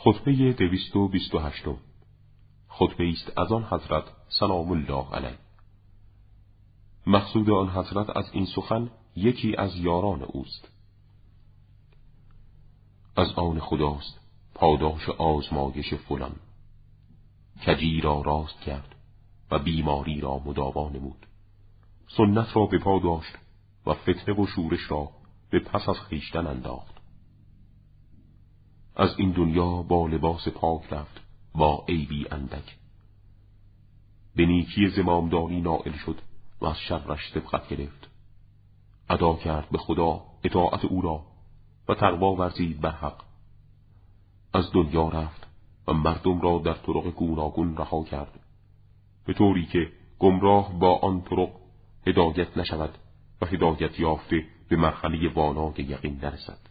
خطبه 228 خطبه است از آن حضرت سلام الله علیه. مقصود آن حضرت از این سخن یکی از یاران اوست. از آن خداست پاداش آزمایش فلان، کجی را راست کرد و بیماری را مداوا نمود، سنت را به پا داشت و فتنه و شورش را به پس از خویشتن انداخت. از این دنیا با لباس پاک رفت با عیبی اندک، به نیکی زمامداری نائل شد و از شرش سبقت گرفت، ادا کرد به خدا اطاعت او را و تقوا ورزید به حق. از دنیا رفت و مردم را در طرق گوناگون رها کرد، به طوری که گمراه با آن طرق هدایت نشود و هدایت یافته به مرحله وانای یقین نرسد.